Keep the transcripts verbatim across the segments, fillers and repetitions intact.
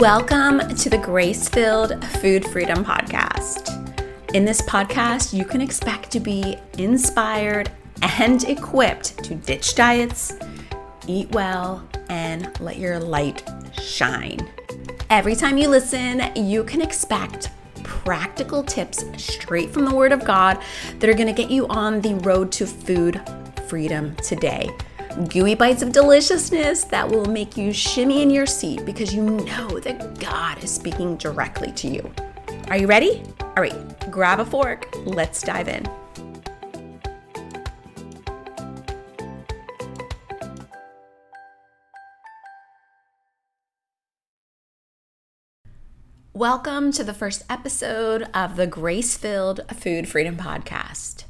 Welcome to the Grace-Filled Food Freedom Podcast. In this podcast, you can expect to be inspired and equipped to ditch diets, eat well, and let your light shine. Every time you listen, you can expect practical tips straight from the Word of God that are going to get you on the road to food freedom today. Gooey bites of deliciousness that will make you shimmy in your seat because you know that God is speaking directly to you. Are you ready? All right, grab a fork. Let's dive in. Welcome to the first episode of the Grace-Filled Food Freedom Podcast.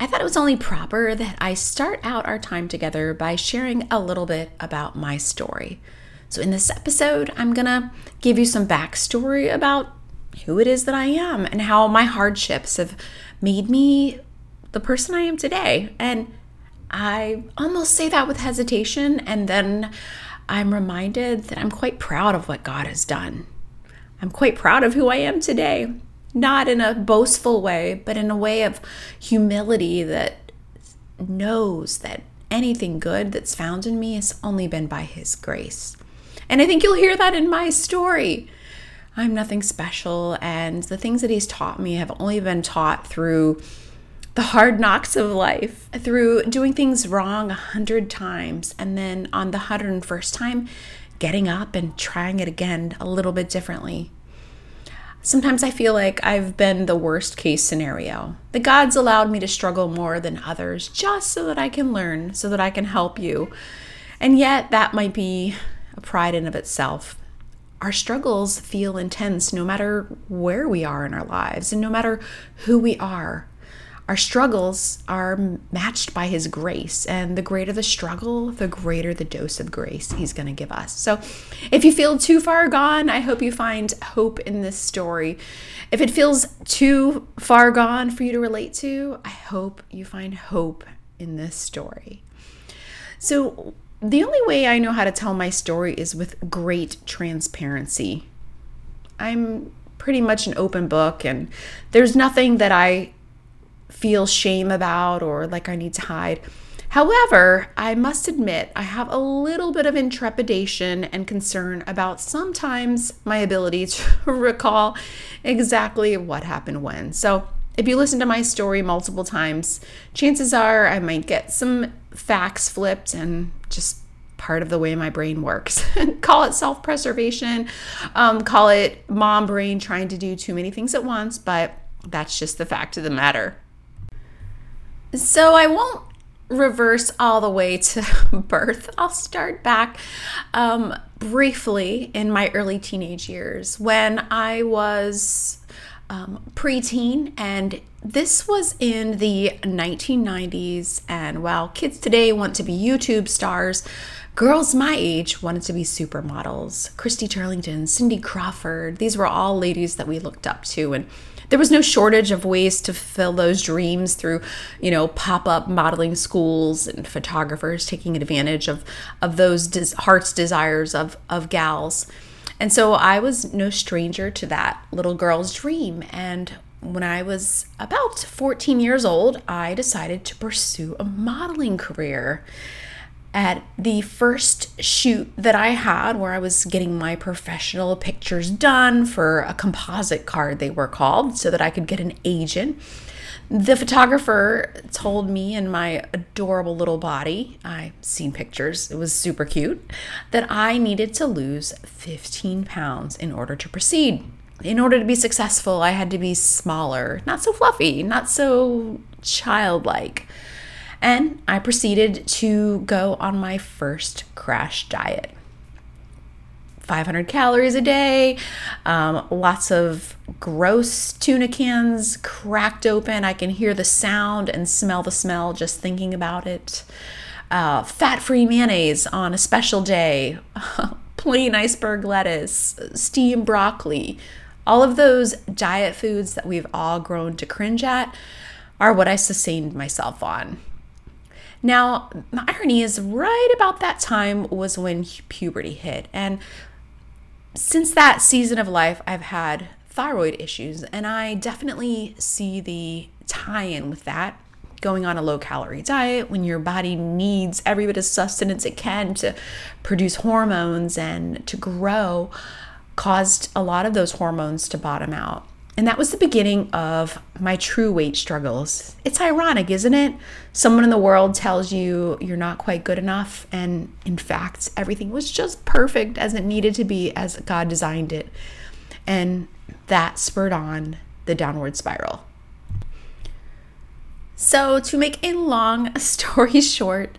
I thought it was only proper that I start out our time together by sharing a little bit about my story. So in this episode, I'm gonna give you some backstory about who it is that I am and how my hardships have made me the person I am today. And I almost say that with hesitation, and then I'm reminded that I'm quite proud of what God has done. I'm quite proud of who I am today. Not in a boastful way, but in a way of humility that knows that anything good that's found in me has only been by His grace. And I think you'll hear that in my story. I'm nothing special, and the things that He's taught me have only been taught through the hard knocks of life, through doing things wrong a hundred times, and then on the hundred and first time, getting up and trying it again a little bit differently. Sometimes I feel like I've been the worst case scenario. The God's allowed me to struggle more than others just so that I can learn, so that I can help you. And yet that might be a pride in of itself. Our struggles feel intense no matter where we are in our lives and no matter who we are. Our struggles are matched by His grace, and the greater the struggle, the greater the dose of grace He's going to give us. So if you feel too far gone, I hope you find hope in this story. If it feels too far gone for you to relate to, I hope you find hope in this story. So the only way I know how to tell my story is with great transparency. I'm pretty much an open book, and there's nothing that I feel shame about or like I need to hide. However, I must admit I have a little bit of intrepidation and concern about sometimes my ability to recall exactly what happened when. So if you listen to my story multiple times, chances are I might get some facts flipped, and just part of the way my brain works. Call it self-preservation, um, call it mom brain trying to do too many things at once, but that's just the fact of the matter. So I won't reverse all the way to birth. I'll start back um, briefly in my early teenage years when I was um, preteen, and this was in the nineteen nineties. And while kids today want to be YouTube stars, girls my age wanted to be supermodels. Christy Turlington, Cindy Crawford, these were all ladies that we looked up to, and there was no shortage of ways to fill those dreams through, you know, pop-up modeling schools and photographers taking advantage of, of those des- heart's desires of, of gals. And so I was no stranger to that little girl's dream. And when I was about fourteen years old, I decided to pursue a modeling career. At the first shoot that I had, where I was getting my professional pictures done for a composite card, they were called, so that I could get an agent, the photographer told me in my adorable little body, I've seen pictures, it was super cute, that I needed to lose fifteen pounds in order to proceed. In order to be successful, I had to be smaller, not so fluffy, not so childlike. And I proceeded to go on my first crash diet. five hundred calories a day, um, lots of gross tuna cans cracked open. I can hear the sound and smell the smell just thinking about it. Uh, fat-free mayonnaise on a special day, plain iceberg lettuce, steamed broccoli. All of those diet foods that we've all grown to cringe at are what I sustained myself on. Now, the irony is right about that time was when puberty hit, and since that season of life, I've had thyroid issues, and I definitely see the tie-in with that. Going on a low-calorie diet when your body needs every bit of sustenance it can to produce hormones and to grow caused a lot of those hormones to bottom out. And that was the beginning of my true weight struggles. It's ironic, isn't it? Someone in the world tells you you're not quite good enough, and in fact, everything was just perfect as it needed to be as God designed it. And that spurred on the downward spiral. So to make a long story short,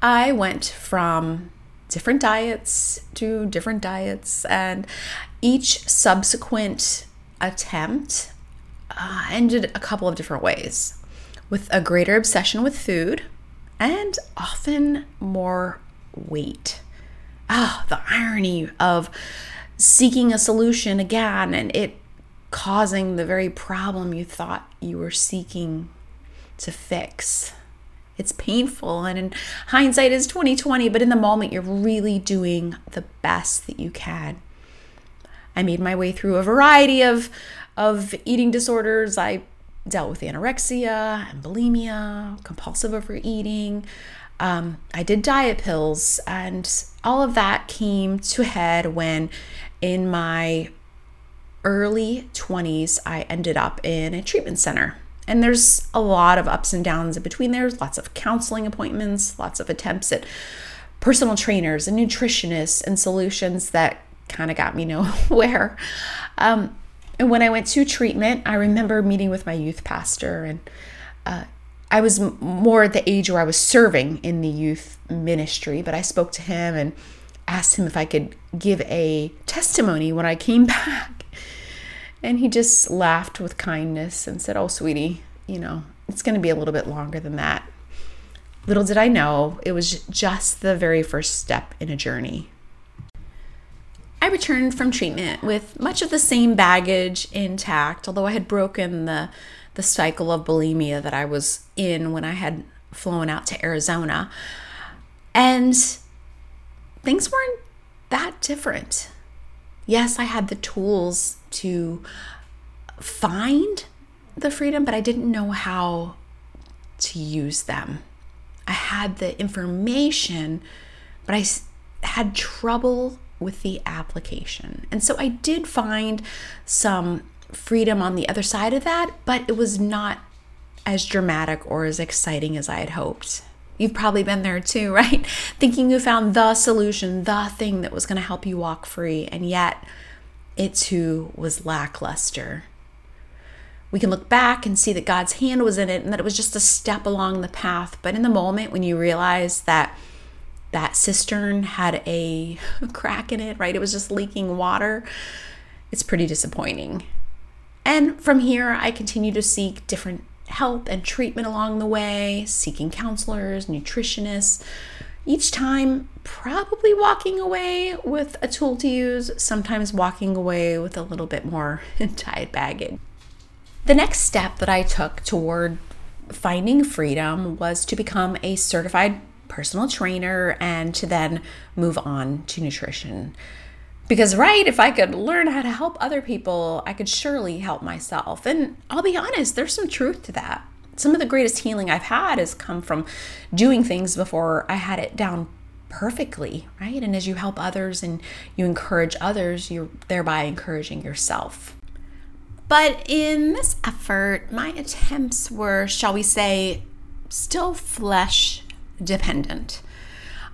I went from different diets to different diets, and each subsequent attempt uh, ended a couple of different ways, with a greater obsession with food and often more weight. Oh, the irony of seeking a solution again and it causing the very problem you thought you were seeking to fix. It's painful, and in hindsight is twenty twenty, but in the moment you're really doing the best that you can. I made my way through a variety of of eating disorders. I dealt with anorexia and bulimia, compulsive overeating. Um, I did diet pills, and all of that came to a head when in my early twenties, I ended up in a treatment center. And there's a lot of ups and downs in between. There's lots of counseling appointments, lots of attempts at personal trainers and nutritionists and solutions that kind of got me nowhere. Um, and when I went to treatment, I remember meeting with my youth pastor, and uh, I was m- more at the age where I was serving in the youth ministry, but I spoke to him and asked him if I could give a testimony when I came back. And he just laughed with kindness and said, "Oh, sweetie, you know, it's going to be a little bit longer than that." Little did I know, it was just the very first step in a journey. I returned from treatment with much of the same baggage intact, although I had broken the, the cycle of bulimia that I was in when I had flown out to Arizona. And things weren't that different. Yes, I had the tools to find the freedom, but I didn't know how to use them. I had the information, but I had trouble with the application. And so I did find some freedom on the other side of that, but it was not as dramatic or as exciting as I had hoped. You've probably been there too, right? Thinking you found the solution, the thing that was going to help you walk free, and yet it too was lackluster. We can look back and see that God's hand was in it and that it was just a step along the path. But in the moment when you realize that that cistern had a crack in it, right? It was just leaking water. It's pretty disappointing. And from here, I continue to seek different help and treatment along the way, seeking counselors, nutritionists, each time probably walking away with a tool to use, sometimes walking away with a little bit more diet baggage. The next step that I took toward finding freedom was to become a certified personal trainer and to then move on to nutrition. Because, right, if I could learn how to help other people, I could surely help myself. And I'll be honest, there's some truth to that. Some of the greatest healing I've had has come from doing things before I had it down perfectly, right? And as you help others and you encourage others, you're thereby encouraging yourself. But in this effort, my attempts were, shall we say, still flesh dependent.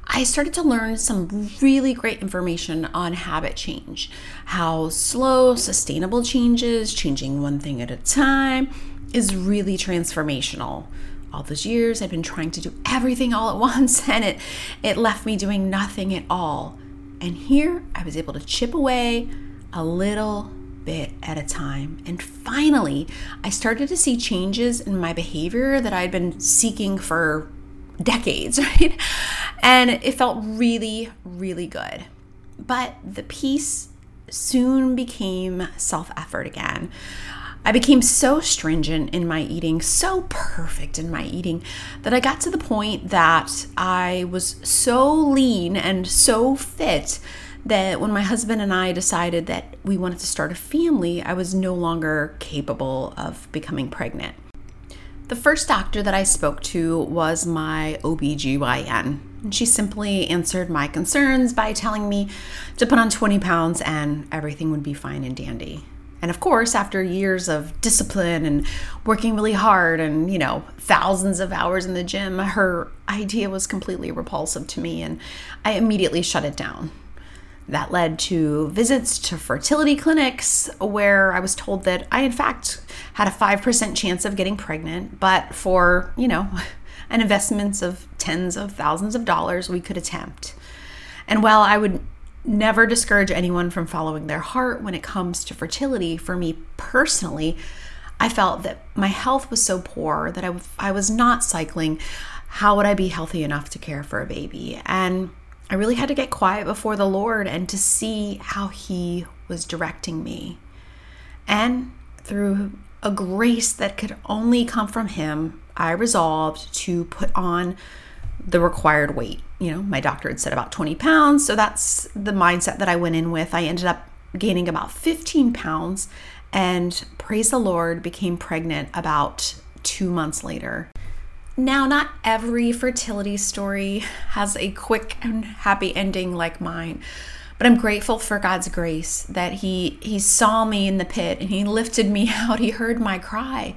I started to learn some really great information on habit change, how slow, sustainable changes, changing one thing at a time, is really transformational. All those years I've been trying to do everything all at once, and it, it left me doing nothing at all. And here I was able to chip away a little bit at a time. And finally, I started to see changes in my behavior that I'd been seeking for decades, right? And it felt really, really good. But the piece soon became self-effort again. I became so stringent in my eating, so perfect in my eating, that I got to the point that I was so lean and so fit that when my husband and I decided that we wanted to start a family, I was no longer capable of becoming pregnant. The first doctor that I spoke to was my O B G Y N. And she simply answered my concerns by telling me to put on twenty pounds and everything would be fine and dandy. And of course, after years of discipline and working really hard and, you know, thousands of hours in the gym, her idea was completely repulsive to me and I immediately shut it down. That led to visits to fertility clinics where I was told that I, in fact, had a five percent chance of getting pregnant, but for, you know, an investment of tens of thousands of dollars we could attempt. And while I would never discourage anyone from following their heart when it comes to fertility, for me personally, I felt that my health was so poor that I, I was not cycling. How would I be healthy enough to care for a baby? And I really had to get quiet before the Lord and to see how He was directing me. And through a grace that could only come from Him, I resolved to put on the required weight. You know, my doctor had said about twenty pounds, so that's the mindset that I went in with. I ended up gaining about fifteen pounds and, praise the Lord, became pregnant about two months later. Now, not every fertility story has a quick and happy ending like mine, but I'm grateful for God's grace that he, he saw me in the pit and He lifted me out. He heard my cry.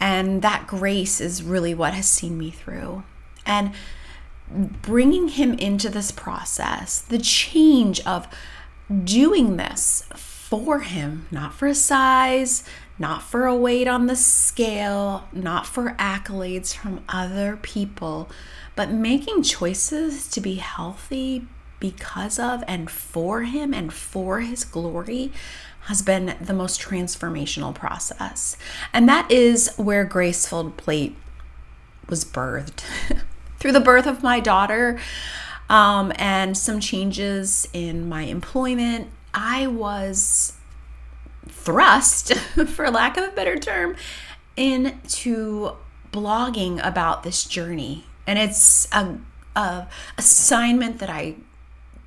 And that grace is really what has seen me through. And bringing Him into this process, the change of doing this for Him, not for a size, not for a weight on the scale, not for accolades from other people, but making choices to be healthy because of and for Him and for His glory has been the most transformational process. And that is where Graceful Plate was birthed. Through the birth of my daughter um, and some changes in my employment, I was thrust, for lack of a better term, into blogging about this journey. And it's a, a assignment that I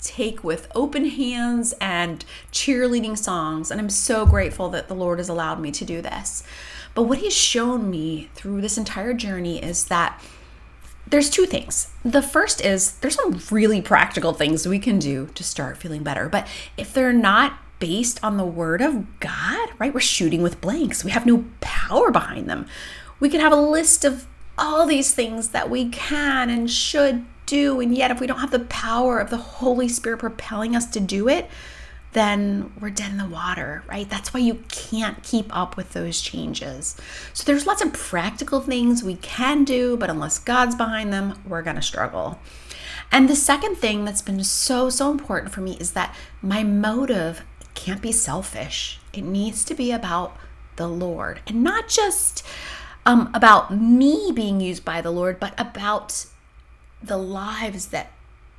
take with open hands and cheerleading songs. And I'm so grateful that the Lord has allowed me to do this. But what He's shown me through this entire journey is that there's two things. The first is there's some really practical things we can do to start feeling better. But if they're not based on the Word of God, right? We're shooting with blanks. We have no power behind them. We could have a list of all these things that we can and should do, and yet if we don't have the power of the Holy Spirit propelling us to do it, then we're dead in the water, right? That's why you can't keep up with those changes. So there's lots of practical things we can do, but unless God's behind them, we're gonna struggle. And the second thing that's been so, so important for me is that my motive can't be selfish. It needs to be about the Lord, and not just um, about me being used by the Lord, but about the lives that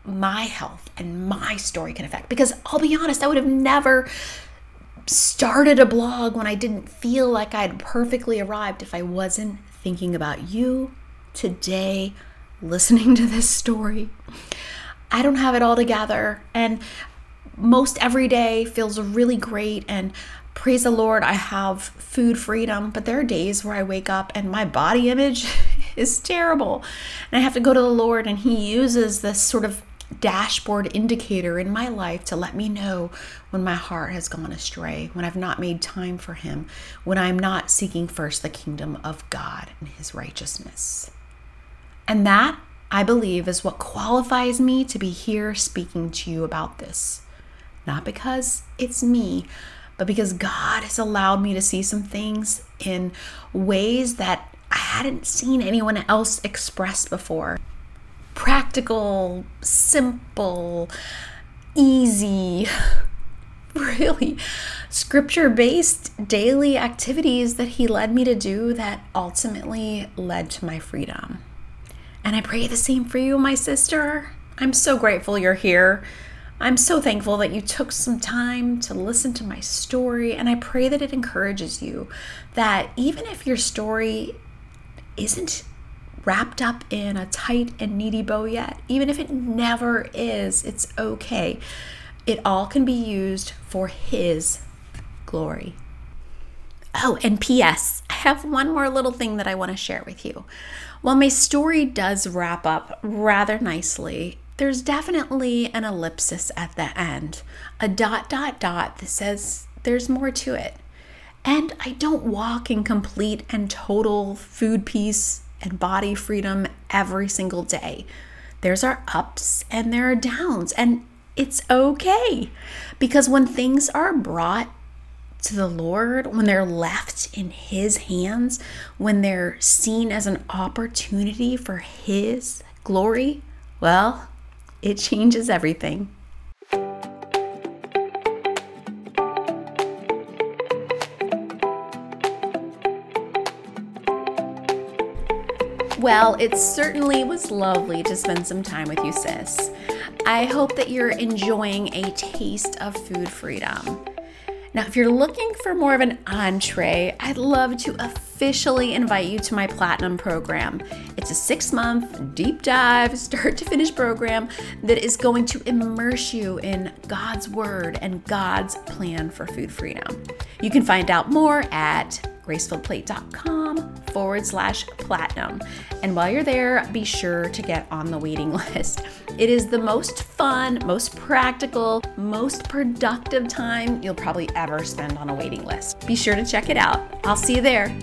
my health and my story can affect. Because I'll be honest, I would have never started a blog when I didn't feel like I'd perfectly arrived if I wasn't thinking about you today, listening to this story. I don't have it all together, and most every day feels really great, and praise the Lord, I have food freedom, but there are days where I wake up and my body image is terrible, and I have to go to the Lord, and He uses this sort of dashboard indicator in my life to let me know when my heart has gone astray, when I've not made time for Him, when I'm not seeking first the kingdom of God and His righteousness. And that, I believe, is what qualifies me to be here speaking to you about this. Not because it's me, but because God has allowed me to see some things in ways that I hadn't seen anyone else express before. Practical, simple, easy, really scripture-based daily activities that He led me to do that ultimately led to my freedom. And I pray the same for you, my sister. I'm so grateful you're here. I'm so thankful that you took some time to listen to my story, and I pray that it encourages you that even if your story isn't wrapped up in a tight and needy bow yet, even if it never is, it's okay. It all can be used for His glory. Oh, and P S, I have one more little thing that I want to share with you. While my story does wrap up rather nicely, there's definitely an ellipsis at the end, a dot, dot, dot that says there's more to it. And I don't walk in complete and total food peace and body freedom every single day. There's our ups and there are downs, and it's okay, because when things are brought to the Lord, when they're left in His hands, when they're seen as an opportunity for His glory, well, it changes everything. Well, it certainly was lovely to spend some time with you, sis. I hope that you're enjoying a taste of food freedom. Now, if you're looking for more of an entree, I'd love to officially invite you to my Platinum program. It's a six-month, deep dive, start-to-finish program that is going to immerse you in God's Word and God's plan for food freedom. You can find out more at graceful plate dot com forward slash platinum. And while you're there, be sure to get on the waiting list. It is the most fun, most practical, most productive time you'll probably ever spend on a waiting list. Be sure to check it out. I'll see you there.